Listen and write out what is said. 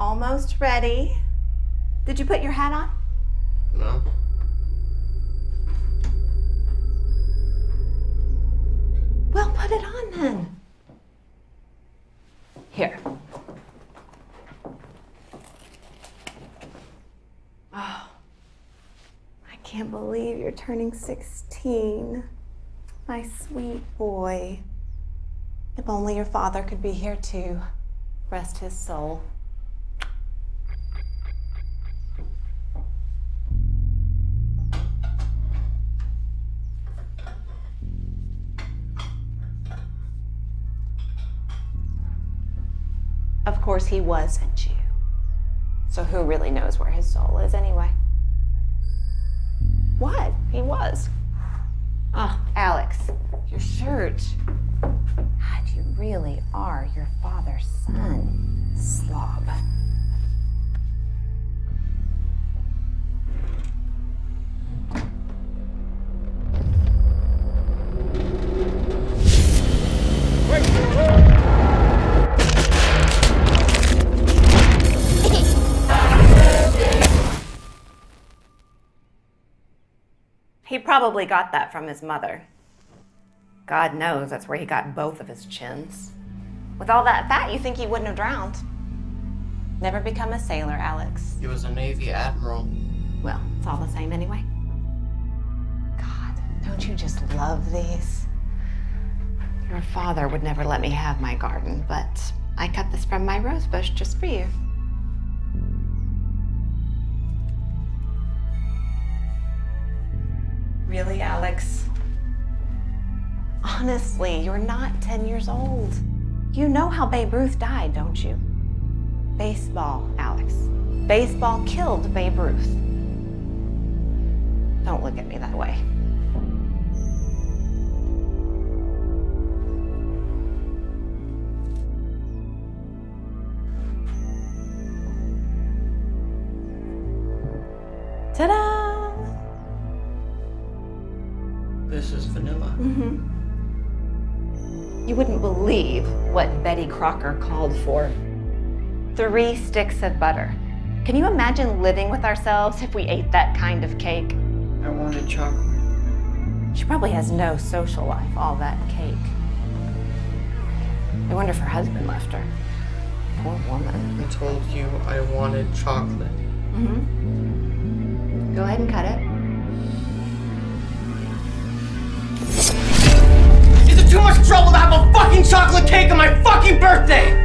Almost ready. Did you put your hat on? No. Well, put it on then. Here. Oh, I can't believe you're turning 16. My sweet boy. If only your father could be here too. Rest his soul. Of course, he was a Jew. So who really knows where his soul is anyway? What? He was. Ah, oh, Alex, your shirt. God, you really are your father's son, slob. He probably got that from his mother. God knows that's where he got both of his chins. With all that fat, you think he wouldn't have drowned. Never become a sailor, Alex. He was a Navy admiral. Well, it's all the same anyway. God, don't you just love these? Your father would never let me have my garden, but I cut this from my rose bush just for you. Really, Alex? Honestly, you're not 10 years old. You know how Babe Ruth died, don't you? Baseball, Alex. Baseball killed Babe Ruth. Don't look at me that way. Ta-da! This is vanilla. Mm-hmm. You wouldn't believe what Betty Crocker called for. 3 sticks of butter. Can you imagine living with ourselves if we ate that kind of cake? I wanted chocolate. She probably has no social life, all that cake. I wonder if her husband left her. Poor woman. I told you I wanted chocolate. Mm-hmm. Go ahead and cut it. Is it too much trouble to have a fucking chocolate cake on my fucking birthday?